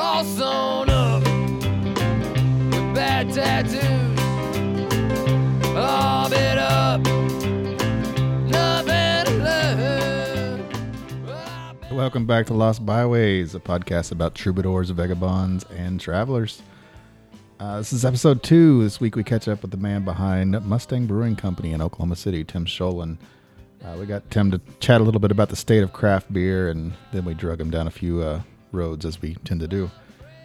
all sewn up with bad tattoos, all bit up, nothing to love. Welcome back to Lost Byways, a podcast about troubadours, vagabonds, and travelers. This is episode 2. This week we catch up with the man behind Mustang Brewing Company in Oklahoma City, Tim Schoelen. We got Tim to chat a little bit about the state of craft beer, and then we drug him down a few roads, as we tend to do.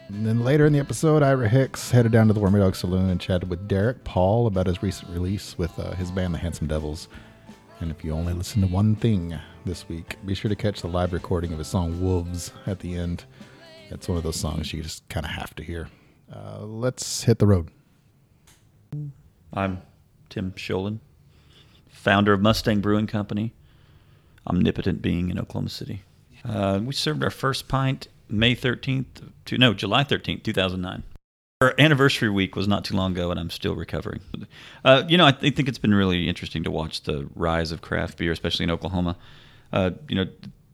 And then later in the episode, Ira Hicks headed down to the Wormy Dog Saloon and chatted with Derek Paul about his recent release with his band, The Handsome Devils. And if you only listen to one thing this week, be sure to catch the live recording of his song, Wolves, at the end. That's one of those songs you just kind of have to hear. Let's hit the road. I'm Tim Schoelen, founder of Mustang Brewing Company, omnipotent being in Oklahoma City. We served our first pint July 13th, 2009. Our anniversary week was not too long ago, and I'm still recovering. I think it's been really interesting to watch the rise of craft beer, especially in Oklahoma. The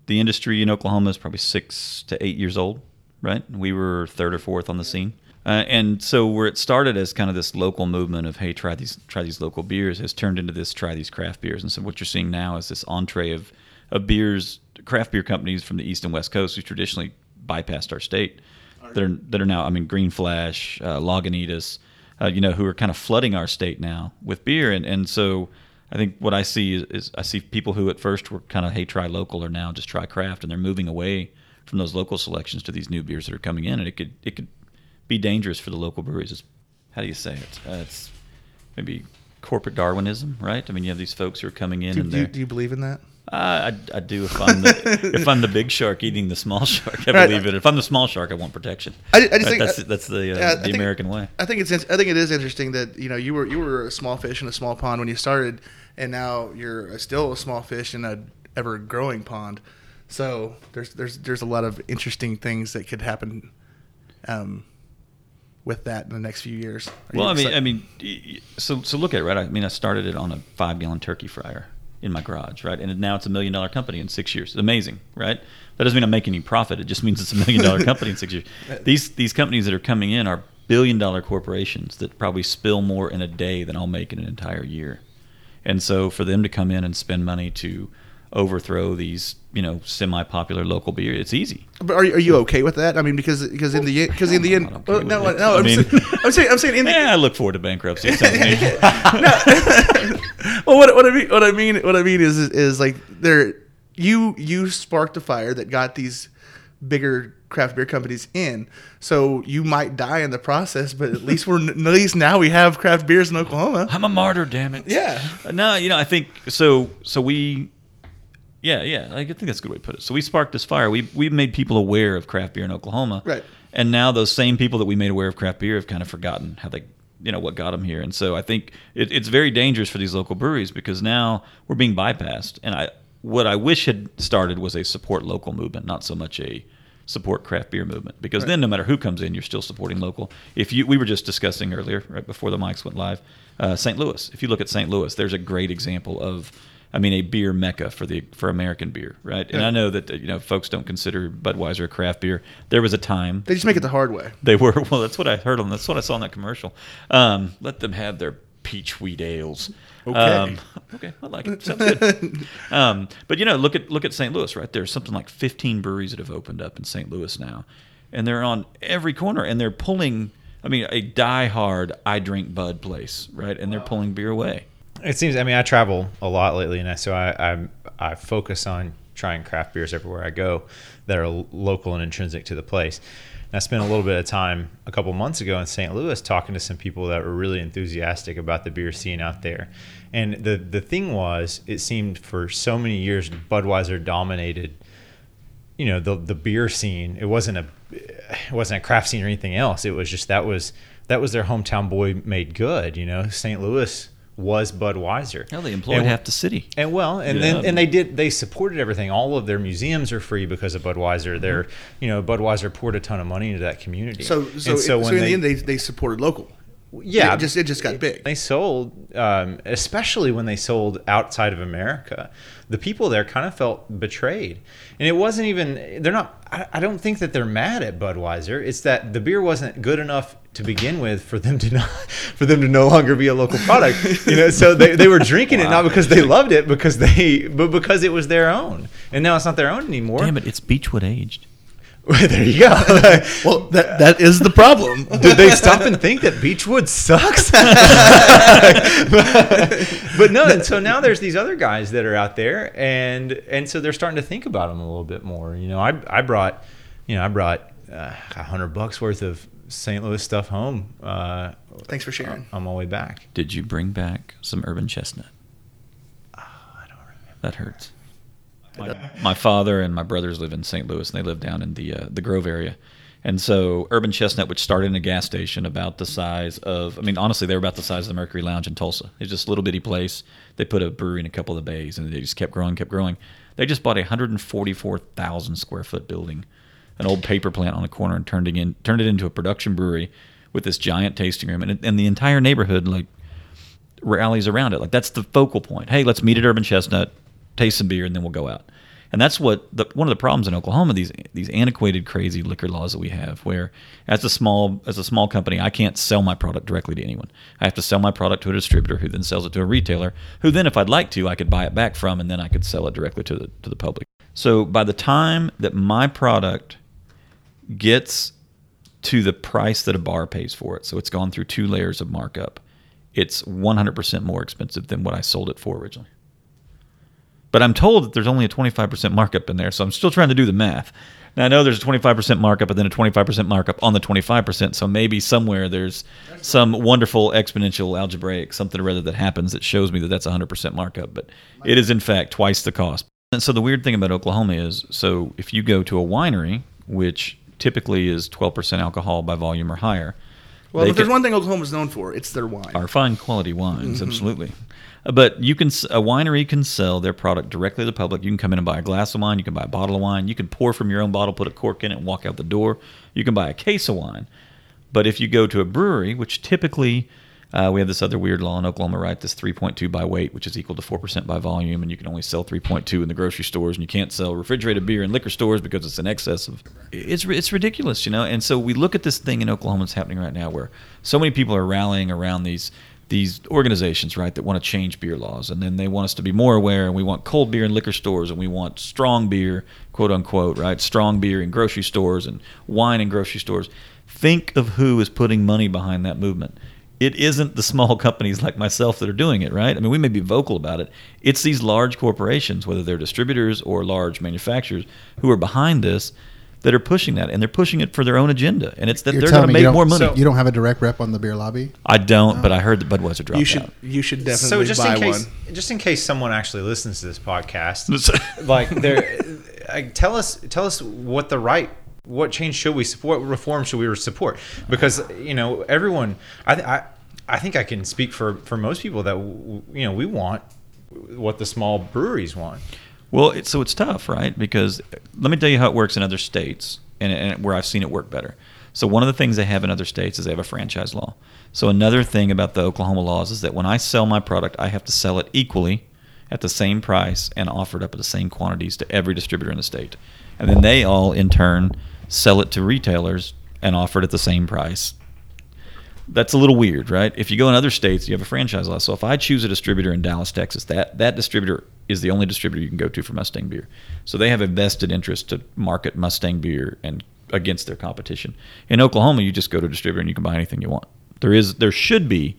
industry in Oklahoma is probably 6 to 8 years old, right? We were third or fourth on the scene. And so where it started as kind of this local movement of, hey, try these local beers, has turned into this, try these craft beers. And so what you're seeing now is this entree of beers, craft beer companies from the East and West Coast who traditionally bypassed our state that are now, Green Flash, Lagunitas, who are kind of flooding our state now with beer. And so I think what I see is people who at first were kind of, hey, try local, or now just try craft, and they're moving away from those local selections to these new beers that are coming in. And it could be dangerous for the local breweries. How do you say it? It's maybe corporate Darwinism, right? I mean, you have these folks who are coming in. Do you believe in that? I do. If I'm the if I'm the big shark eating the small shark, I believe it. If I'm the small shark, I want protection. I think that's the American way. I think it is interesting that you were a small fish in a small pond when you started, and now you're still a small fish in an ever growing pond. So there's a lot of interesting things that could happen. With that in the next few years. So look at it, right? I started it on a 5-gallon turkey fryer in my garage, right? And now it's $1 million company in 6 years. It's amazing, right? That doesn't mean I'm making any profit. It just means it's $1 million company in 6 years. These companies that are coming in are $1 billion corporations that probably spill more in a day than I'll make in an entire year. And so for them to come in and spend money to overthrow these, semi-popular local beer. It's easy. But are you okay with that? I mean, because in the end, well, no. I'm saying. I look forward to bankruptcy. Well, what I mean is like there, you sparked a fire that got these bigger craft beer companies in. So you might die in the process, but at least now we have craft beers in Oklahoma. I'm a martyr, damn it. Yeah. No, I think so. So we. Yeah, I think that's a good way to put it. So we sparked this fire. We made people aware of craft beer in Oklahoma, right? And now those same people that we made aware of craft beer have kind of forgotten how they, what got them here. And so I think it's very dangerous for these local breweries because now we're being bypassed. And what I wish had started was a support local movement, not so much a support craft beer movement. Because then no matter who comes in, you're still supporting local. We were just discussing earlier, right before the mics went live, St. Louis. If you look at St. Louis, there's a great example of. A beer mecca for American beer, right? And yeah. I know that folks don't consider Budweiser a craft beer. There was a time they just make it the hard way. They were that's what I heard on. That's what I saw in that commercial. Let them have their peach wheat ales. Okay, I like it. Sounds good. But look at St. Louis, right? There's something like 15 breweries that have opened up in St. Louis now, and they're on every corner, and they're pulling. A diehard I drink Bud place, right? And they're pulling beer away. It seems. I travel a lot lately, and so I focus on trying craft beers everywhere I go that are local and intrinsic to the place. And I spent a little bit of time a couple months ago in St. Louis talking to some people that were really enthusiastic about the beer scene out there. And the thing was, it seemed for so many years Budweiser dominated, the beer scene. It wasn't a craft scene or anything else. It was just that was their hometown boy made good. St. Louis was Budweiser. Hell, they employed half the city. They supported everything. All of their museums are free because of Budweiser. Mm-hmm. Budweiser poured a ton of money into that community. So in the end, they supported local. Yeah, it just got big. They sold, especially when they sold outside of America, the people there kind of felt betrayed. And it wasn't even, they're not, I don't think that they're mad at Budweiser. It's that the beer wasn't good enough to begin with for them to not, for them to no longer be a local product. You know, so they were drinking wow. it not because they loved it, but because it was their own. And now it's not their own anymore. Damn it, it's Beechwood aged. There you go. Well, that is the problem. Did they stop and think that Beechwood sucks? But no, and so now there's these other guys that are out there, and so they're starting to think about them a little bit more. You know, I brought $100 worth of St. Louis stuff home. Thanks for sharing. On my way back. Did you bring back some Urban Chestnut? Oh, I don't remember. That hurts. My father and my brothers live in St. Louis, and they live down in the Grove area. And so Urban Chestnut, which started in a gas station about the size of, I mean, honestly, they were about the size of the Mercury Lounge in Tulsa. It's just a little bitty place. They put a brewery in a couple of the bays, and they just kept growing. They just bought a 144,000 square foot building, an old paper plant on a corner, and turned it into a production brewery with this giant tasting room. And the entire neighborhood, like, rallies around it. Like, that's the focal point. Hey, let's meet at Urban Chestnut, taste some beer, and then we'll go out. And that's what one of the problems in Oklahoma, these antiquated, crazy liquor laws that we have, where as a small company, I can't sell my product directly to anyone. I have to sell my product to a distributor, who then sells it to a retailer, who then, if I'd like to, I could buy it back from, and then I could sell it directly to the public. So by the time that my product gets to the price that a bar pays for it, so it's gone through two layers of markup, it's 100% more expensive than what I sold it for originally. But I'm told that there's only a 25% markup in there, so I'm still trying to do the math. Now, I know there's a 25% markup and then a 25% markup on the 25%, so maybe somewhere there's some wonderful exponential algebraic something or other that happens that shows me that that's 100% markup, but it is, in fact, twice the cost. And so the weird thing about Oklahoma is, so if you go to a winery, which typically is 12% alcohol by volume or higher. Well, if there's one thing Oklahoma's known for, it's their wine. Our fine quality wines, mm-hmm. Absolutely. But a winery can sell their product directly to the public. You can come in and buy a glass of wine. You can buy a bottle of wine. You can pour from your own bottle, put a cork in it, and walk out the door. You can buy a case of wine. But if you go to a brewery, which typically we have this other weird law in Oklahoma, right, this 3.2 by weight, which is equal to 4% by volume, and you can only sell 3.2 in the grocery stores, and you can't sell refrigerated beer in liquor stores because it's in excess of – it's ridiculous, you know. And so we look at this thing in Oklahoma that's happening right now where so many people are rallying around these organizations, right, that want to change beer laws, and then they want us to be more aware, and we want cold beer in liquor stores, and we want strong beer, quote unquote, right, strong beer in grocery stores and wine in grocery stores. Think of who is putting money behind that movement. It isn't the small companies like myself that are doing it, right? I mean, we may be vocal about it. It's these large corporations, whether they're distributors or large manufacturers, who are behind this, that are pushing that, and they're pushing it for their own agenda, and it's that they're going to make more money. So you don't have a direct rep on the beer lobby? I don't, but I heard that Budweiser dropped out. You should definitely buy one. Just in case someone actually listens to this podcast, like tell us what the right. What change should we support? What reform should we support? Because, you know, everyone, I think I can speak for most people that, you know, we want what the small breweries want. Well, it's tough, right? Because let me tell you how it works in other states and where I've seen it work better. So one of the things they have in other states is they have a franchise law. So another thing about the Oklahoma laws is that when I sell my product, I have to sell it equally at the same price and offered up at the same quantities to every distributor in the state. And then they all, in turn, sell it to retailers and offer it at the same price. That's a little weird, right? If you go in other states, you have a franchise law. So if I choose a distributor in Dallas, Texas, that distributor is the only distributor you can go to for Mustang beer. So they have a vested interest to market Mustang beer and against their competition. In Oklahoma, you just go to a distributor and you can buy anything you want. There should be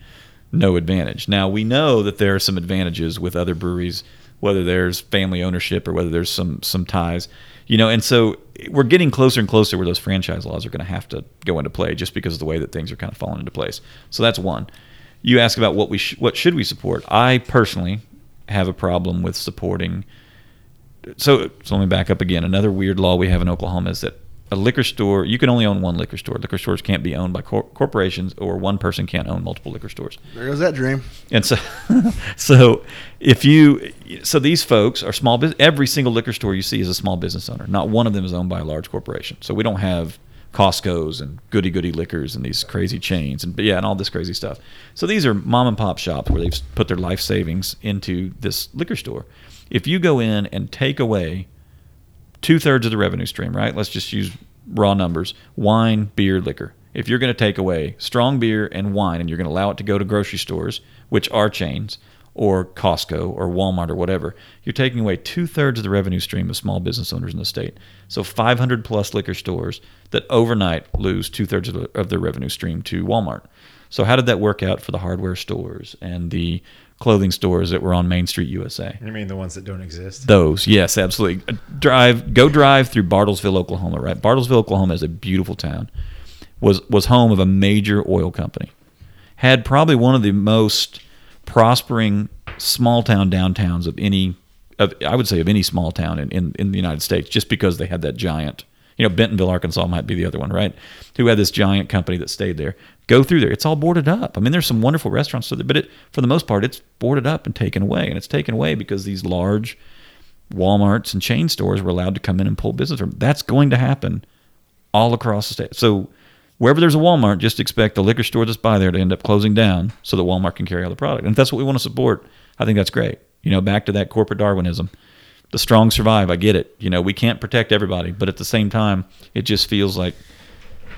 no advantage. Now, we know that there are some advantages with other breweries, whether there's family ownership or whether there's some ties. You know, and so we're getting closer and closer where those franchise laws are going to have to go into play just because of the way that things are kind of falling into place. So that's one. You ask about what should we support. I personally have a problem with supporting. So let me back up again. Another weird law we have in Oklahoma is that a liquor store, you can only own one liquor store. Liquor stores can't be owned by corporations, or one person can't own multiple liquor stores. There goes that dream. And so, so these folks are small business. Every single liquor store you see is a small business owner. Not one of them is owned by a large corporation. So we don't have Costco's and Goody Goody Liquors and these crazy chains and and all this crazy stuff. So these are mom and pop shops where they've put their life savings into this liquor store. If you go in and take away 2/3 of the revenue stream, right? Let's just use raw numbers: wine, beer, liquor. If you're going to take away strong beer and wine, and you're going to allow it to go to grocery stores, which are chains, or Costco or Walmart or whatever, you're taking away 2/3 of the revenue stream of small business owners in the state. So 500 plus liquor stores that overnight lose 2/3 of their revenue stream to Walmart. So how did that work out for the hardware stores and the clothing stores that were on Main Street, USA? You mean the ones that don't exist? Those, yes, absolutely. Go drive through Bartlesville, Oklahoma, right? Bartlesville, Oklahoma is a beautiful town. Was home of a major oil company. Had probably one of the most prospering small town downtowns of any, of any small town in the United States, just because they had that giant, Bentonville, Arkansas might be the other one, right? Who had this giant company that stayed there. Go through there. It's all boarded up. I mean, there's some wonderful restaurants, but for the most part, it's boarded up and taken away. And it's taken away because these large Walmarts and chain stores were allowed to come in and pull business from. That's going to happen all across the state. So wherever there's a Walmart, just expect the liquor store that's by there to end up closing down so that Walmart can carry all the product. And if that's what we want to support, I think that's great. Back to that corporate Darwinism. The strong survive. I get it. We can't protect everybody. But at the same time, it just feels like,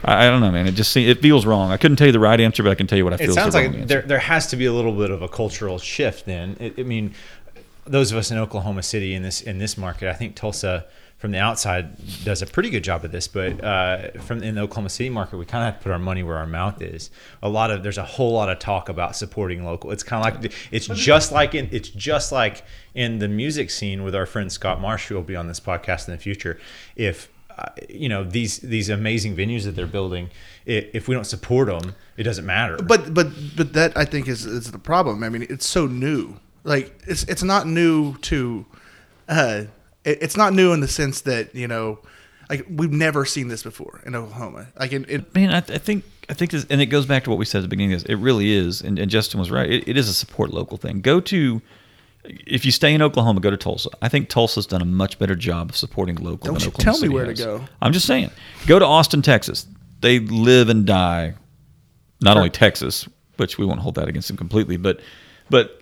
I don't know, man. It feels wrong. I couldn't tell you the right answer, but I can tell you what I feel. It sounds like there has to be a little bit of a cultural shift then. I mean, those of us in Oklahoma City in this market, I think Tulsa from the outside does a pretty good job of this, but in the Oklahoma City market, we kind of have to put our money where our mouth is. There's a whole lot of talk about supporting local. It's kind of like it's just like in the music scene with our friend Scott Marsh, who will be on this podcast in the future. If these amazing venues that they're building, if we don't support them, it doesn't matter. But that I think is the problem. I mean, it's so new. Like it's not new to. It's not new in the sense that like we've never seen this before in Oklahoma. Like I think this, and it goes back to what we said at the beginning. Of this, it really is, and Justin was right. It is a support local thing. If you stay in Oklahoma, go to Tulsa. I think Tulsa's done a much better job of supporting local. Don't than you Oklahoma tell City me where has. To go. I'm just saying, go to Austin, Texas. They live and die, not only Texas, which we won't hold that against them completely, but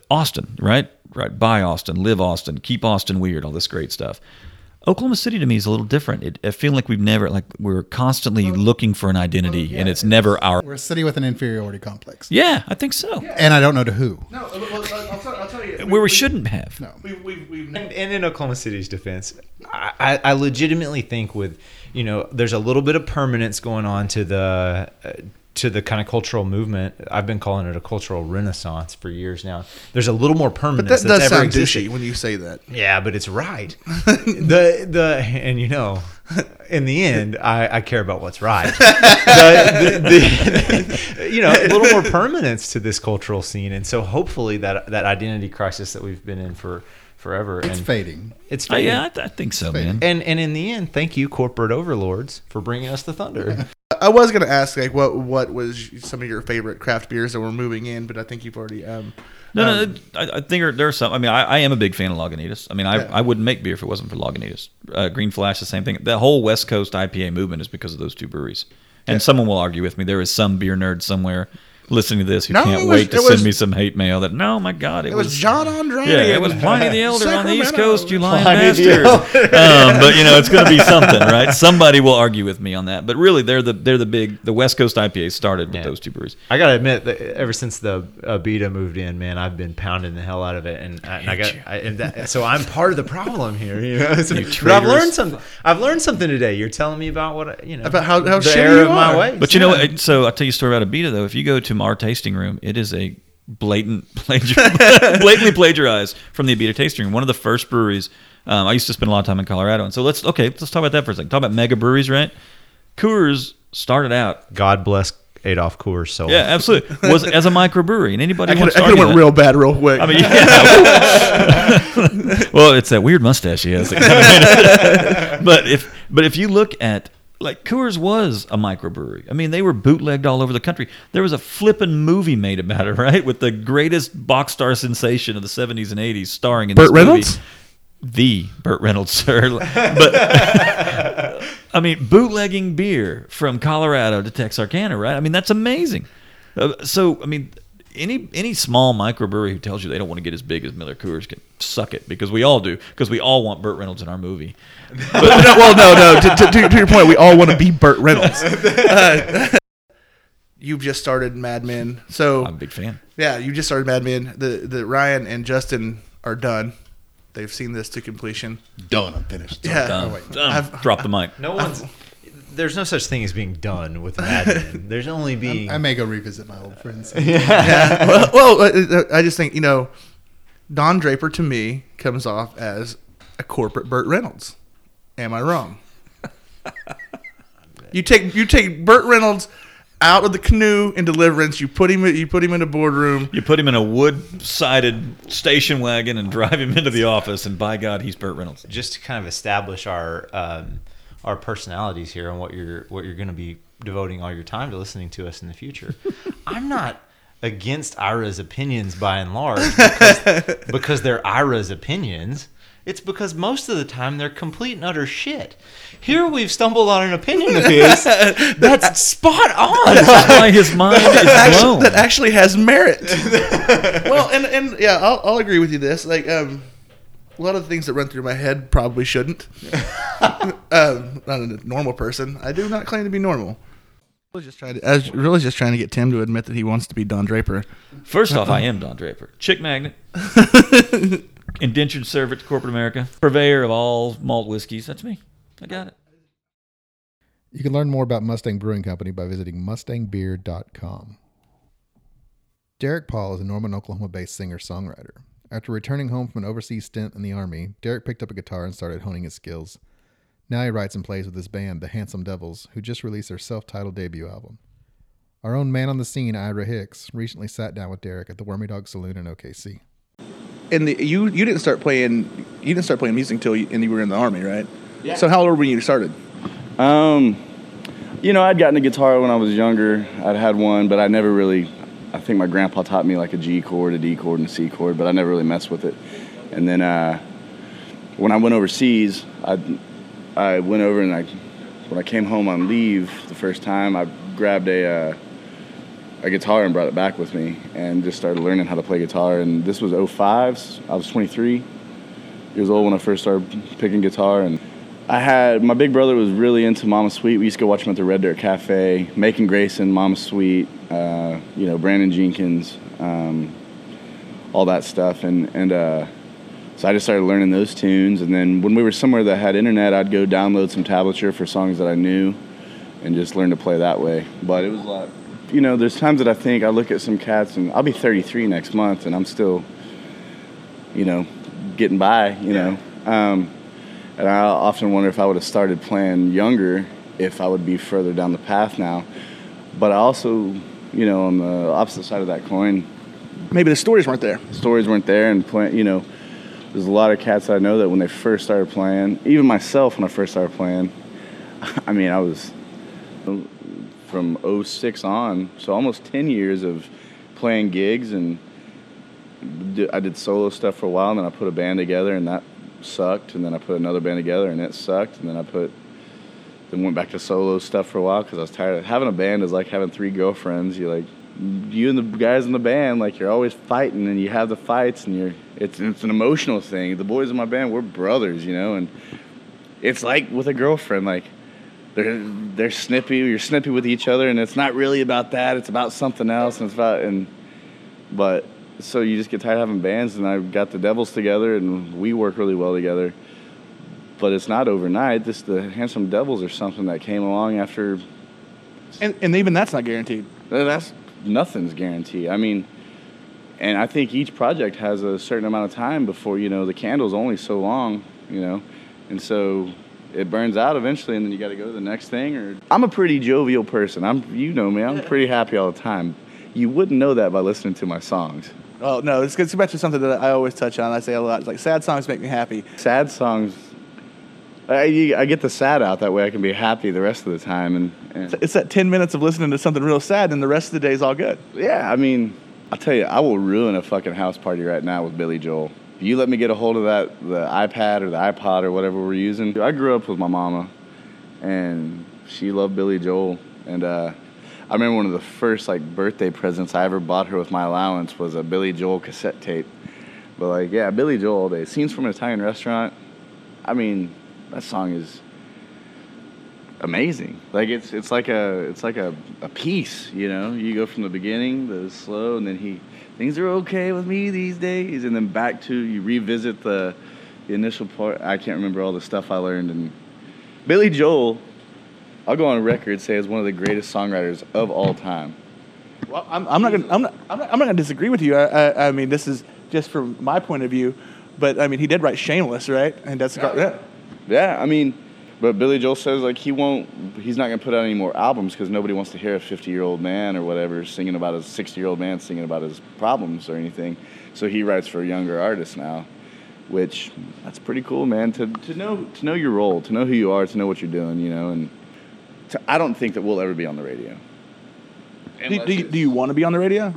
Austin, right? Right, buy Austin, live Austin, keep Austin weird, all this great stuff. Oklahoma City to me is a little different. I feel like we're constantly looking for an identity, and it's never our. We're a city with an inferiority complex. Yeah, I think so. Yeah. And I don't know to who. No, I'll tell you. Where we shouldn't have. No. And in Oklahoma City's defense, I legitimately think there's a little bit of permanence going on to the. To the kind of cultural movement. I've been calling it a cultural renaissance for years now. There's a little more permanence that's ever existed. But that does sound douchey when you say that. Yeah, but it's right. In the end, I care about what's right. A little more permanence to this cultural scene. And so hopefully that identity crisis that we've been in for forever. It's fading. Oh, yeah, I think so, man. And in the end, thank you, corporate overlords, for bringing us the thunder. I was going to ask, like, what was some of your favorite craft beers that were moving in, but I think you've already... I think there are some. I mean, I am a big fan of Lagunitas. I mean, I wouldn't make beer if it wasn't for Lagunitas. Green Flash, the same thing. The whole West Coast IPA movement is because of those two breweries. And someone will argue with me. There is some beer nerd somewhere listening to this who can't wait to send me some hate mail that, no, my God, it was John Andrade. Yeah, it was Pliny the Elder Sacramento. On the East Coast, you lion bastard. But, it's going to be something, right? Somebody will argue with me on that. But really, the West Coast IPA started with those two breweries. I got to admit, that ever since the Abita moved in, man, I've been pounding the hell out of it. So I'm part of the problem here. But I've learned something today. You're telling me about about how the error of my ways. But so I'll tell you a story about Abita, though. If you go to our tasting room, it is a blatantly plagiarized from the Abita tasting room. One of the first breweries. I used to spend a lot of time in Colorado, and so let's talk about that for a second. Talk about mega breweries, right? Coors started out. God bless Adolph Coors. So yeah, absolutely. Was as a microbrewery, and anybody I could have went real bad real quick. I mean, yeah. Well, it's that weird mustache he has. But if you look at. Like Coors was a microbrewery. I mean, they were bootlegged all over the country. There was a flippin' movie made about it, right? With the greatest box star sensation of the 70s and 80s starring in Burt Reynolds? Movie. the Burt Reynolds, sir. But I mean, bootlegging beer from Colorado to Texarkana, right? I mean, that's amazing. So, I mean, any small microbrewery who tells you they don't want to get as big as Miller Coors can suck it, because we all do, because we all want Burt Reynolds in our movie. But, no. To your point, we all want to be Burt Reynolds. You've just started Mad Men. So I'm a big fan. Yeah, you just started Mad Men. The Ryan and Justin are done. They've seen this to completion. Done. I'm finished. Yeah. Done. Drop the mic. There's no such thing as being done with Mad Men. There's only being... I may go revisit my old friends. Yeah. Well, I just think, Don Draper, to me, comes off as a corporate Burt Reynolds. Am I wrong? You take Burt Reynolds out of the canoe in Deliverance. You put him in a boardroom. You put him in a wood-sided station wagon and drive him into the office, and by God, he's Burt Reynolds. Just to kind of establish our personalities here and what you're going to be devoting all your time to listening to us in the future. I'm not against Ira's opinions by and large because they're Ira's opinions. It's because most of the time they're complete and utter shit. Here we've stumbled on an opinion of his that's spot on. That's why his mind is blown. That actually has merit. Well, and yeah, I'll agree with you this. Like, a lot of the things that run through my head probably shouldn't. Not a normal person. I do not claim to be normal. I was really just trying to get Tim to admit that he wants to be Don Draper. First off, I am Don Draper. Chick magnet. Indentured servant to corporate America. Purveyor of all malt whiskeys. That's me. I got it. You can learn more about Mustang Brewing Company by visiting mustangbeer.com. Derek Paul is a Norman, Oklahoma-based singer-songwriter. After returning home from an overseas stint in the Army, Derek picked up a guitar and started honing his skills. Now he writes and plays with his band, The Handsome Devils, who just released their self-titled debut album. Our own man on the scene, Ira Hicks, recently sat down with Derek at the Wormy Dog Saloon in OKC. And you didn't start playing music until you were in the Army, right? Yeah. So how old were you when you started? I'd gotten a guitar when I was younger. I'd had one, but I never really... I think my grandpa taught me like a G chord, a D chord, and a C chord, but I never really messed with it. And then when I went overseas, I went over and when I came home on leave the first time, I grabbed a guitar and brought it back with me and just started learning how to play guitar. And this was 2005. I was 23 years old when I first started picking guitar. And my big brother was really into Mama Sweet. We used to go watch him at the Red Dirt Cafe, Macon Grayson, Mama Sweet, Brandon Jenkins, all that stuff. And so I just started learning those tunes. And then when we were somewhere that had internet, I'd go download some tablature for songs that I knew and just learn to play that way. But it was a lot. There's times that I think I look at some cats, and I'll be 33 next month, and I'm still, getting by, know. And I often wonder if I would have started playing younger, if I would be further down the path now. But I also, on the opposite side of that coin, maybe the stories weren't there. And playing, there's a lot of cats I know that when they first started playing, even myself when I first started playing, I mean, I was from 06 on, so almost 10 years of playing gigs, and I did solo stuff for a while, and then I put a band together, and that sucked, and then I put another band together and it sucked, and then I went back to solo stuff for a while because I was tired of having a band. Is like having three girlfriends. You're like, you and the guys in the band, like, you're always fighting, and you have the fights, and it's an emotional thing. The boys in my band, we're brothers, and it's like with a girlfriend, like they're snippy, you're snippy with each other, and it's not really about that, it's about something else, and but so you just get tired of having bands, and I got the Devils together, and we work really well together. But it's not overnight. The Handsome Devils are something that came along after... And even that's not guaranteed. Nothing's guaranteed. I mean, and I think each project has a certain amount of time before, the candle's only so long, And so it burns out eventually, and then you got to go to the next thing. Or I'm a pretty jovial person. I'm pretty happy all the time. You wouldn't know that by listening to my songs. Oh, no, it's back to something that I always touch on. I say a lot. It's like, sad songs make me happy. Sad songs. I get the sad out. That way I can be happy the rest of the time. And it's that 10 minutes of listening to something real sad, and the rest of the day is all good. Yeah, I mean, I'll tell you, I will ruin a fucking house party right now with Billy Joel. you let me get a hold of that, the iPad or the iPod or whatever we're using. I grew up with my mama, and she loved Billy Joel. And I remember one of the first like birthday presents I ever bought her with my allowance was a Billy Joel cassette tape. But like, yeah, Billy Joel all day. Scenes from an Italian Restaurant. I mean, that song is amazing. Like it's like a piece, you know. You go from the beginning, the slow, and then things are okay with me these days, and then back to you revisit the initial part. I can't remember all the stuff I learned. And Billy Joel, I'll go on record say is one of the greatest songwriters of all time. Well, I'm not gonna disagree with you. I mean, this is just from my point of view, but I mean, he did write Shameless, right? And that's I mean, but Billy Joel says like he's not gonna put out any more albums because nobody wants to hear a 50-year-old man or whatever singing about a 60-year-old man singing about his problems or anything. So he writes for younger artists now, which that's pretty cool, man. To know your role, to know who you are, to know what you're doing, you know. And I don't think that we'll ever be on the radio. Do you want to be on the radio?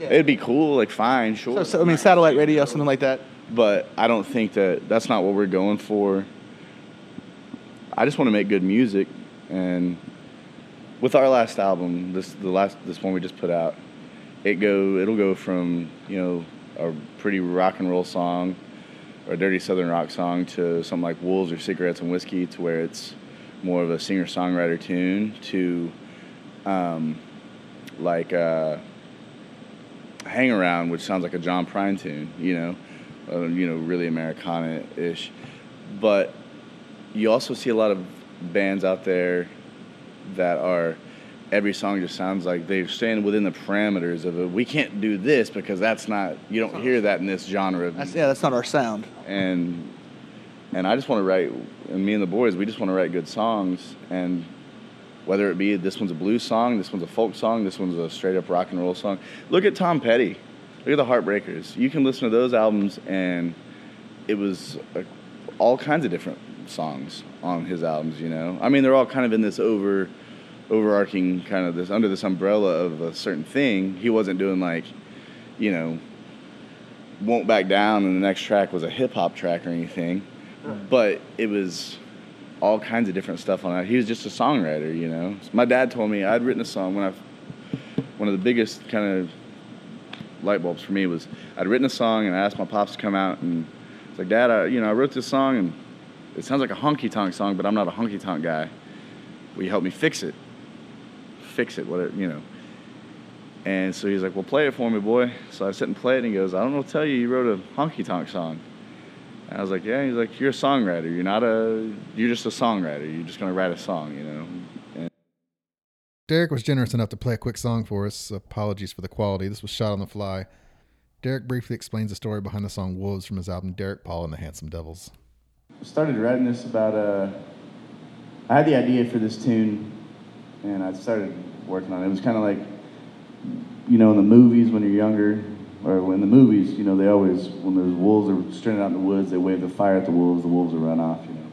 Yeah. It'd be cool, like fine, sure. So I mean, satellite radio, something like that. But I don't think that's not what we're going for. I just want to make good music, and with our last album, this one we just put out, it'll go from, you know, a pretty rock and roll song or a dirty southern rock song to something like Wolves or Cigarettes and Whiskey, to where it's more of a singer-songwriter tune, to Hang Around, which sounds like a John Prine tune, you know, really Americana-ish. But you also see a lot of bands out there that are, every song just sounds like they're staying within the parameters of, we can't do this because that's not, you don't hear that in this genre. That's not our sound. And I just want to write, and me and the boys, we just want to write good songs. And whether it be this one's a blues song, this one's a folk song, this one's a straight up rock and roll song. Look at Tom Petty. Look at the Heartbreakers. You can listen to those albums, and it was all kinds of different songs on his albums, you know. I mean, they're all kind of in this overarching kind of this, under this umbrella of a certain thing. He wasn't doing like, you know, Won't Back Down, and the next track was a hip hop track or anything. But it was all kinds of different stuff on it. He was just a songwriter, you know. My dad told me I'd written a song one of the biggest kind of light bulbs for me was I'd written a song, and I asked my pops to come out, and it's like, Dad, I wrote this song, and it sounds like a honky-tonk song, but I'm not a honky-tonk guy. Will you help me fix it? Fix it, whatever, you know. And so he's like, well, play it for me, boy. So I sit and play it, and he goes, I don't know what to tell you, you wrote a honky-tonk song. And I was like, yeah. He's like, you're a songwriter. You're just a songwriter. You're just going to write a song, you know. And Derek was generous enough to play a quick song for us. Apologies for the quality. This was shot on the fly. Derek briefly explains the story behind the song Wolves from his album Derek Paul and the Handsome Devils. I started writing this about, I had the idea for this tune, and I started working on it. It was kind of like, you know, in the movies when you're younger, or in the movies, you know, they always, when there's wolves are stranded out in the woods, they wave the fire at the wolves will run off, you know.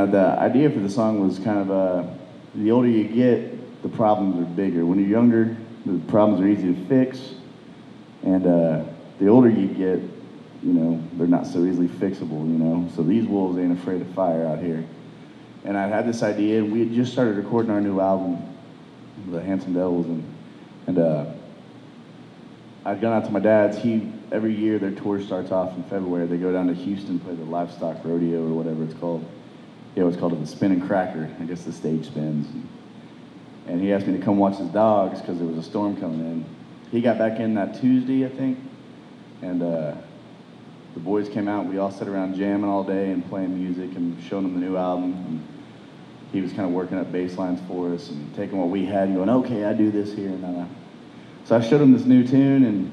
And the idea for the song was kind of, the older you get, the problems are bigger. When you're younger, the problems are easy to fix, and the older you get, you know, they're not so easily fixable, you know. So these wolves ain't afraid of fire out here. And I had this idea, and we had just started recording our new album, The Handsome Devils, and I'd gone out to my dad's. Every year their tour starts off in February. They go down to Houston, play the Livestock Rodeo or whatever it's called. Yeah, it's called the Spin and Cracker. I guess the stage spins. And he asked me to come watch his dogs because there was a storm coming in. He got back in that Tuesday, I think. And the boys came out. We all sat around jamming all day and playing music and showing them the new album. And he was kind of working up bass lines for us and taking what we had and going, okay, I do this here and that. So I showed him this new tune, and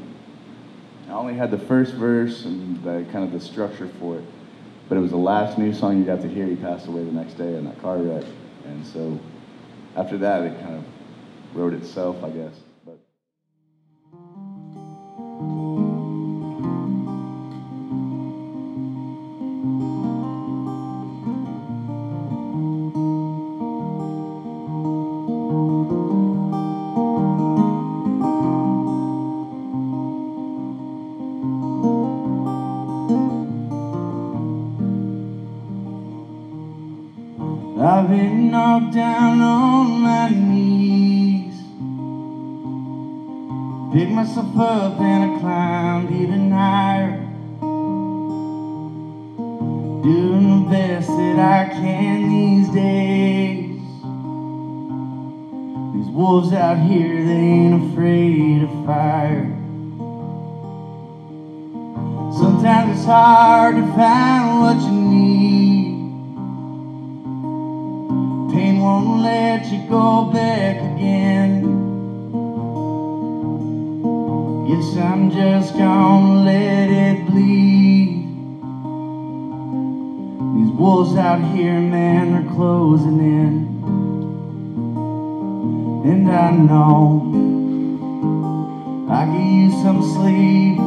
I only had the first verse and the structure for it. But it was the last new song you got to hear. He passed away the next day in that car wreck. And so after that, it kind of wrote itself, I guess. But I've been knocked down on my knees. Picked myself up and I climbed even higher, doing the best that I can these days. These wolves out here, they ain't afraid of fire. Sometimes it's hard to find what you need. Pain won't let you go back again. Yes, I'm just gonna let it bleed. These wolves out here, man, they're closing in. And I know I could use some sleep.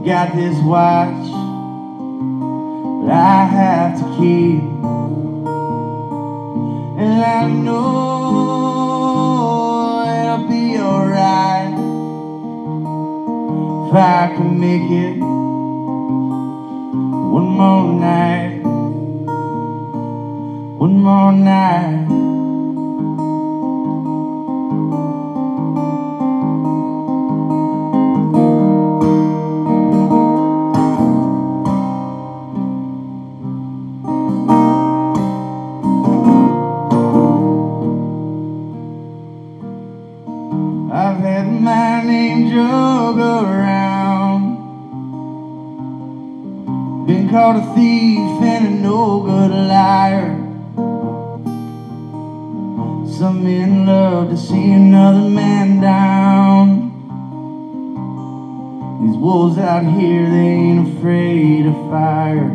I've got this watch that I have to keep, and I know it'll be alright if I can make it one more night, one more night. Caught a thief and a no-good liar. Some men love to see another man down. These wolves out here, they ain't afraid of fire.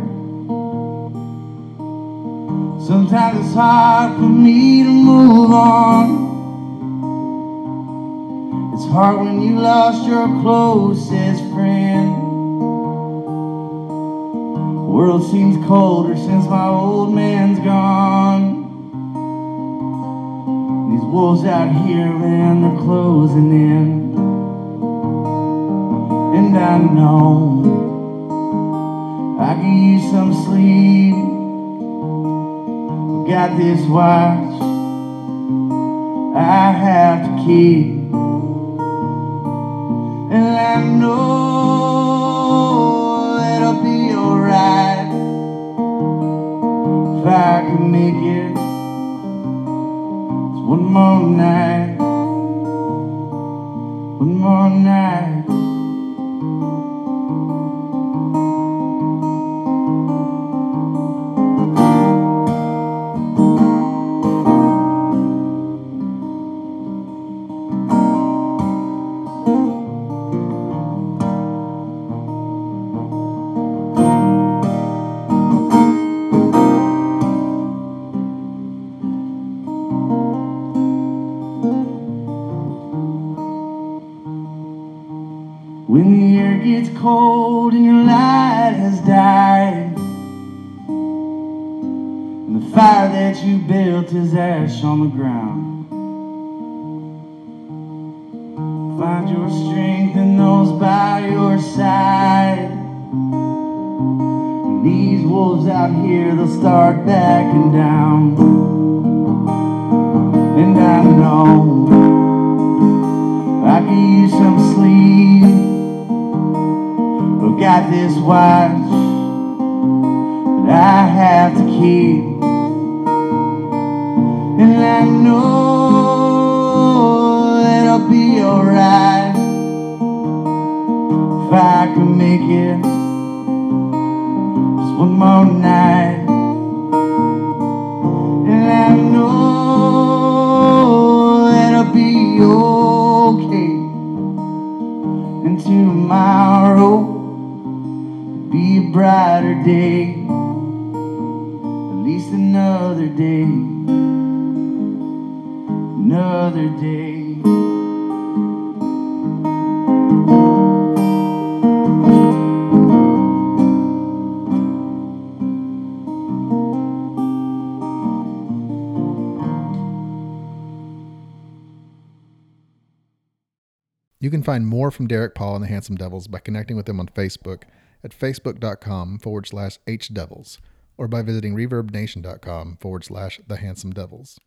Sometimes it's hard for me to move on. It's hard when you lost your closest friend. World seems colder since my old man's gone. These wolves out here, man, they're closing in. And I know I could use some sleep. I've got this watch I have to keep, and I know it'll be alright if I can make it, it's one more night, one more night. Cold and your light has died, and the fire that you built is ash on the ground. Find your strength in those by your side, and these wolves out here, they'll start backing down. And I know I could use some sleep. Got this watch that I have to keep, and I know it'll be alright if I can make it just one more night, and I know it'll be okay, and tomorrow be a brighter day, at least another day, another day. You can find more from Derek Paul and the Handsome Devils by connecting with them on Facebook at facebook.com/hdevils or by visiting ReverbNation.com/The Handsome Devils.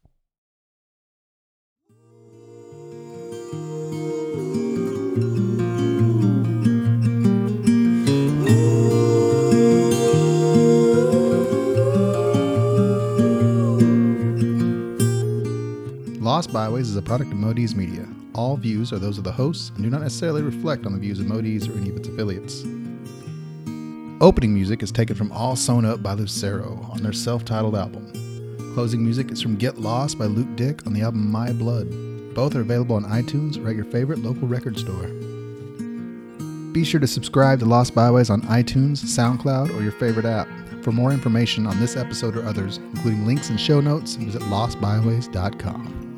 Lost Byways is a product of Modi's Media. All views are those of the hosts and do not necessarily reflect on the views of Modi's or any of its affiliates. Opening music is taken from All Sewn Up by Lucero on their self-titled album. Closing music is from Get Lost by Luke Dick on the album My Blood. Both are available on iTunes or at your favorite local record store. Be sure to subscribe to Lost Byways on iTunes, SoundCloud, or your favorite app. For more information on this episode or others, including links and show notes, visit lostbyways.com.